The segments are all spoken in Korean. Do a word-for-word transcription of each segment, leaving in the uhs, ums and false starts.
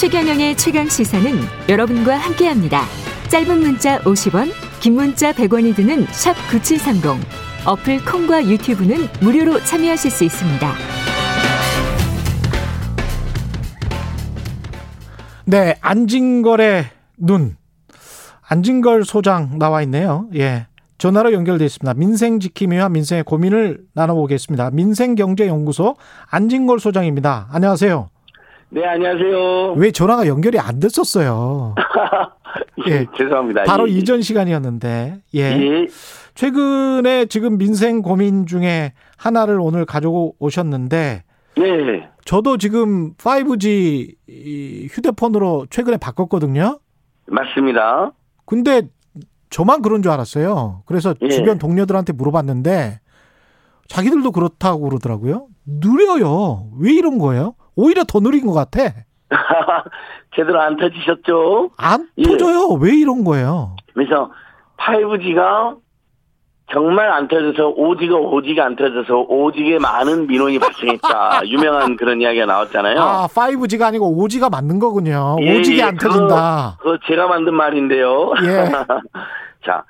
최경영의 최강시사는 여러분과 함께합니다. 짧은 문자 오십 원, 긴 문자 백 원이 드는 샵 구칠삼공. 어플 콩과 유튜브는 무료로 참여하실 수 있습니다. 네, 안진걸의 눈. 안진걸 소장 나와 있네요. 예, 전화로 연결되어 있습니다. 민생지킴이와 민생의 고민을 나눠보겠습니다. 민생경제연구소 안진걸 소장입니다. 안녕하세요. 네, 안녕하세요. 왜 전화가 연결이 안 됐었어요? 예, 죄송합니다. 바로 예. 이전 시간이었는데. 예. 예. 최근에 지금 민생 고민 중에 하나를 오늘 가지고 오셨는데. 네. 저도 지금 파이브지 휴대폰으로 최근에 바꿨거든요. 맞습니다. 근데 저만 그런 줄 알았어요. 그래서 예. 주변 동료들한테 물어봤는데 자기들도 그렇다고 그러더라고요. 느려요. 왜 이런 거예요? 오히려 더 느린 것 같아. 제대로 안 터지셨죠? 안 예. 터져요. 왜 이런 거예요? 그래서 파이브지가 정말 안 터져서 오지가 오지가 안 터져서 오지에 많은 민원이 발생했다. 유명한 그런 이야기가 나왔잖아요. 아, 파이브지가 아니고 오지가 맞는 거군요. 예, 오지게 안 그거, 터진다. 그거 제가 만든 말인데요. 예. 자,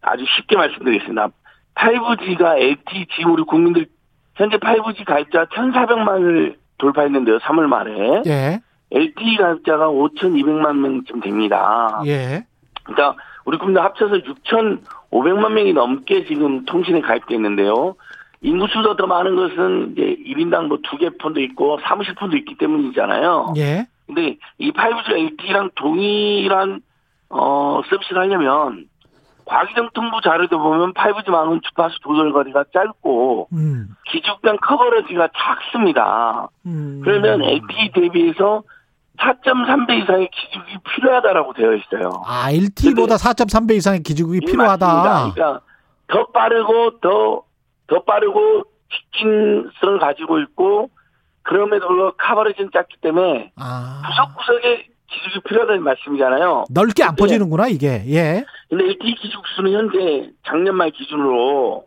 아주 쉽게 말씀드리겠습니다. 파이브지가 엘티이 지금 우리 국민들 현재 파이브지 가입자 천사백만을 돌파했는데요. 삼월 말에. 예. 엘티이 가입자가 오천이백만 명쯤 됩니다. 예. 그러니까 우리 국민들 합쳐서 육천오백만 명이 넘게 지금 통신에 가입돼 있는데요. 인구수도 더 많은 것은 이제 일 인당 뭐 두 개 폰도 있고 사무실 폰도 있기 때문이잖아요. 예. 근데 이 파이브지가 엘티이랑 동일한, 어, 서비스를 하려면 과기정통부 자료도 보면 파이브지만은 주파수 조절거리가 짧고 음. 기축단 커버리지가 작습니다. 음. 그러면 엘티이 대비해서 사 점 삼 배 이상의 기축이 필요하다라고 되어 있어요. 아, 엘티이보다 사 점 삼 배 이상의 기축이 필요하다. 맞습니다. 그러니까 더 빠르고 더, 더 빠르고 직진성을 가지고 있고 그럼에도 불구하고 커버리지는 작기 때문에 아. 구석구석에 기축이 필요하다는 말씀이잖아요. 넓게 안 퍼지는구나 이게. 예. 근데 엘티이 기축수는 현재 작년 말 기준으로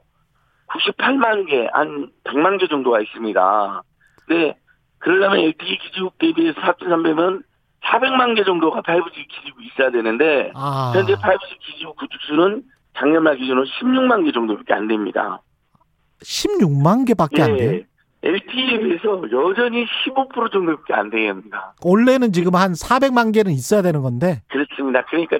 구십팔만 개, 한 백만 개 정도가 있습니다. 근데 그러려면 엘티이 기축 대비해서 사 점 삼 배면 사백만 개 정도가 파이브지 기축이 있어야 되는데 아. 현재 파이브지 기축 구축수는 작년 말 기준으로 십육만 개 정도밖에 안 됩니다. 십육만 개밖에 예. 안 돼요? 엘티이에 비해서 여전히 십오 퍼센트 정도밖에 안 됩니다. 원래는 지금 한 사백만 개는 있어야 되는 건데? 그렇습니다. 그러니까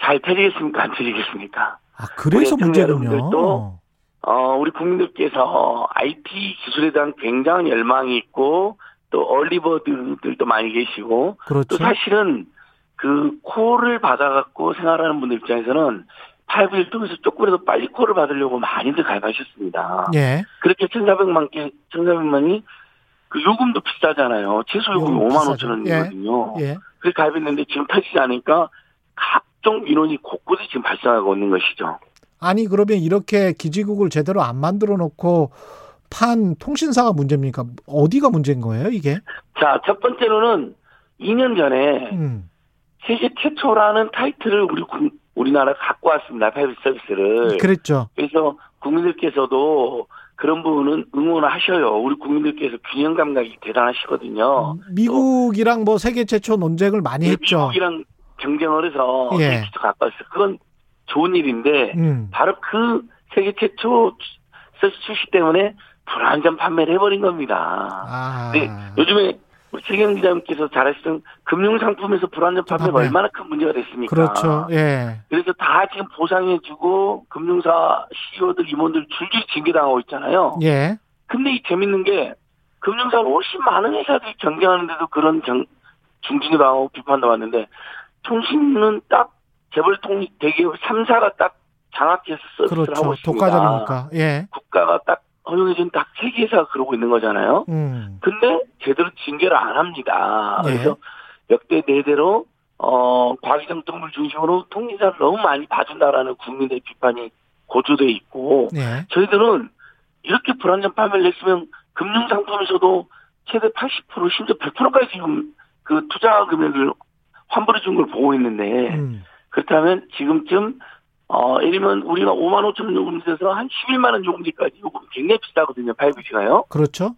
잘 터지겠습니까? 안 터지겠습니까? 아, 그래서 문제군요. 또, 어, 우리 국민들께서 아이티 기술에 대한 굉장한 열망이 있고, 또 얼리버드들도 많이 계시고, 그렇죠. 또 사실은 그 콜을 받아갖고 생활하는 분들 입장에서는 파이브지를 통해서 조금이라도 빨리 콜을 받으려고 많이들 가입하셨습니다. 예. 그렇게 천사백만 개, 천사백만이 그 요금도 비싸잖아요. 최소 요금이 요금 오만 오천 원이거든요. 예. 예. 그래서 가입했는데 지금 터지지 않으니까 각종 민원이 곳곳에 지금 발생하고 있는 것이죠. 아니, 그러면 이렇게 기지국을 제대로 안 만들어 놓고 판 통신사가 문제입니까? 어디가 문제인 거예요, 이게? 자, 첫 번째로는 이 년 전에 음. 세계 최초라는 타이틀을 우리 군 우리나라가 갖고 왔습니다. 파이브지 서비스를. 그랬죠. 그래서 국민들께서도 그런 부분은 응원하셔요. 우리 국민들께서 균형 감각이 대단하시거든요. 미국이랑 뭐 세계 최초 논쟁을 많이 했죠. 미국이랑 경쟁을 해서 예. 세계 최초 갖고 왔어요. 그건 좋은 일인데 음. 바로 그 세계 최초 서비스 출시 때문에 불안전 판매를 해버린 겁니다. 아. 네, 요즘에 우리 최경 기자님께서 잘 아시는 금융상품에서 불안전 판매가 얼마나 큰 문제가 됐습니까? 그렇죠. 예. 그래서 다 지금 보상해주고 금융사 씨이오들 임원들 줄줄이 징계당하고 있잖아요. 예. 근데 이 재밌는 게 금융사 훨씬 많은 회사들이 경쟁하는데도 그런 중징계 당하고 비판도 왔는데 통신은 딱 재벌통 대기업 삼 사가 딱 장악해서 서비스를 그렇죠. 하고 있습니다. 독과점이니까. 예. 국가가 딱 허용해준 딱 세 개 회사가 그러고 있는 거잖아요. 음. 근데 제대로 징계를 안 합니다. 예. 그래서 역대 내대로 어, 과기정통부 중심으로 통신사를 너무 많이 봐준다라는 국민의 비판이 고조돼 있고 예. 저희들은 이렇게 불안전 판매를 했으면 금융상품에서도 최대 팔십 퍼센트 심지어 백 퍼센트까지 지금 그 투자 금액을 환불해 준 걸 보고 있는데 음. 그렇다면 지금쯤 어, 예를 들면, 우리가 오만 오천 원 요금제에서 한 십일만 원 요금제까지 요금 굉장히 비싸거든요, 파이브지가요. 그렇죠.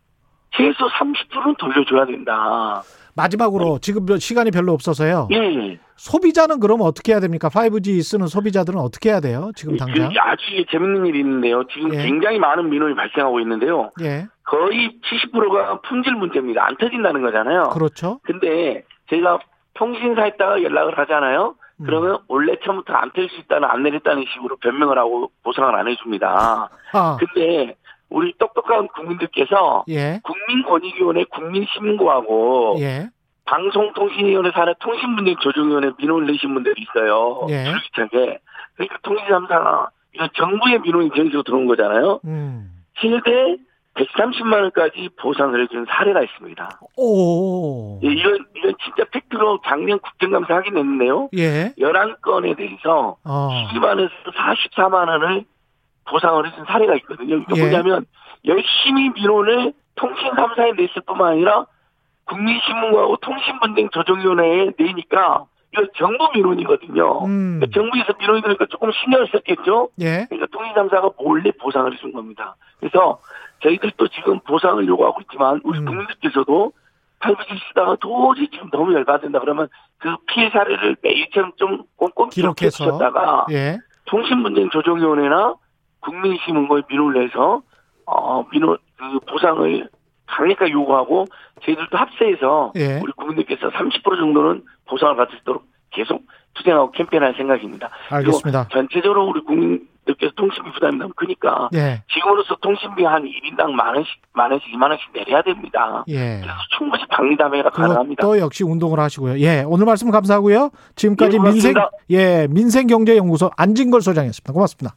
최소 삼십 퍼센트는 돌려줘야 된다. 마지막으로 지금 시간이 별로 없어서요. 예. 소비자는 그럼 어떻게 해야 됩니까? 파이브지 쓰는 소비자들은 어떻게 해야 돼요? 지금 당장. 아주 재밌는 일이 있는데요. 지금 예. 굉장히 많은 민원이 발생하고 있는데요. 예. 거의 칠십 퍼센트가 품질 문제입니다. 안 터진다는 거잖아요. 그렇죠. 근데 제가 통신사에다가 연락을 하잖아요. 그러면 음. 원래 처음부터 안 틀 수 있다는 안 내렸다는 식으로 변명을 하고 보상을 안 해줍니다. 아. 근데 우리 똑똑한 국민들께서 예. 국민권익위원회 국민신고하고 예. 방송통신위원회 산하 통신분쟁조정위원회 민원을 내신 분들이 있어요. 예. 줄기차게. 그러니까 통신삼사가 이건 정부의 민원이 정식으로 들어온 거잖아요. 음. 최대 백삼십만 원까지 보상을 해주는 사례가 있습니다. 오. 예, 이건, 이건 진짜 팩트로 작년 국정감사 하긴 했는데요. 예. 열한 건에 대해서 어. 십이만 원에서 사십사만 원을 보상을 해준 사례가 있거든요. 이게 예. 뭐냐면, 열심히 민원을 통신삼사에 냈을 뿐만 아니라, 국민신문과하고 통신분쟁조정위원회에 내니까, 이거 정부 민원이거든요. 음. 그러니까 정부에서 민원이 되니까 조금 신경을 썼겠죠? 예. 그러니까 통신삼사가 몰래 보상을 해준 겁니다. 그래서, 저희들도 지금 보상을 요구하고 있지만, 우리 음. 국민들께서도 파이브지 쓰다가 도저히 지금 너무 열받는다 그러면, 그 피해 사례를 매일처럼 좀 꼼꼼히 기록해서, 예. 통신분쟁조정위원회나, 국민신문과의 민원을 내서 어, 민원 그 보상을 강력하게 요구하고 저희들도 합세해서 예. 우리 국민들께서 삼십 퍼센트 정도는 보상을 받을 수 있도록 계속 투쟁하고 캠페인할 생각입니다. 알겠습니다. 전체적으로 우리 국민들께서 통신비 부담이 너무 크니까 예. 지금으로서 통신비 한 일 인당 만 원씩, 만 원씩 이만 원씩 내려야 됩니다. 예. 그래서 충분히 방리담회가 가능합니다. 또 역시 운동을 하시고요. 예, 오늘 말씀 감사하고요. 지금까지 예, 민생 예 민생경제연구소 안진걸 소장이었습니다. 고맙습니다.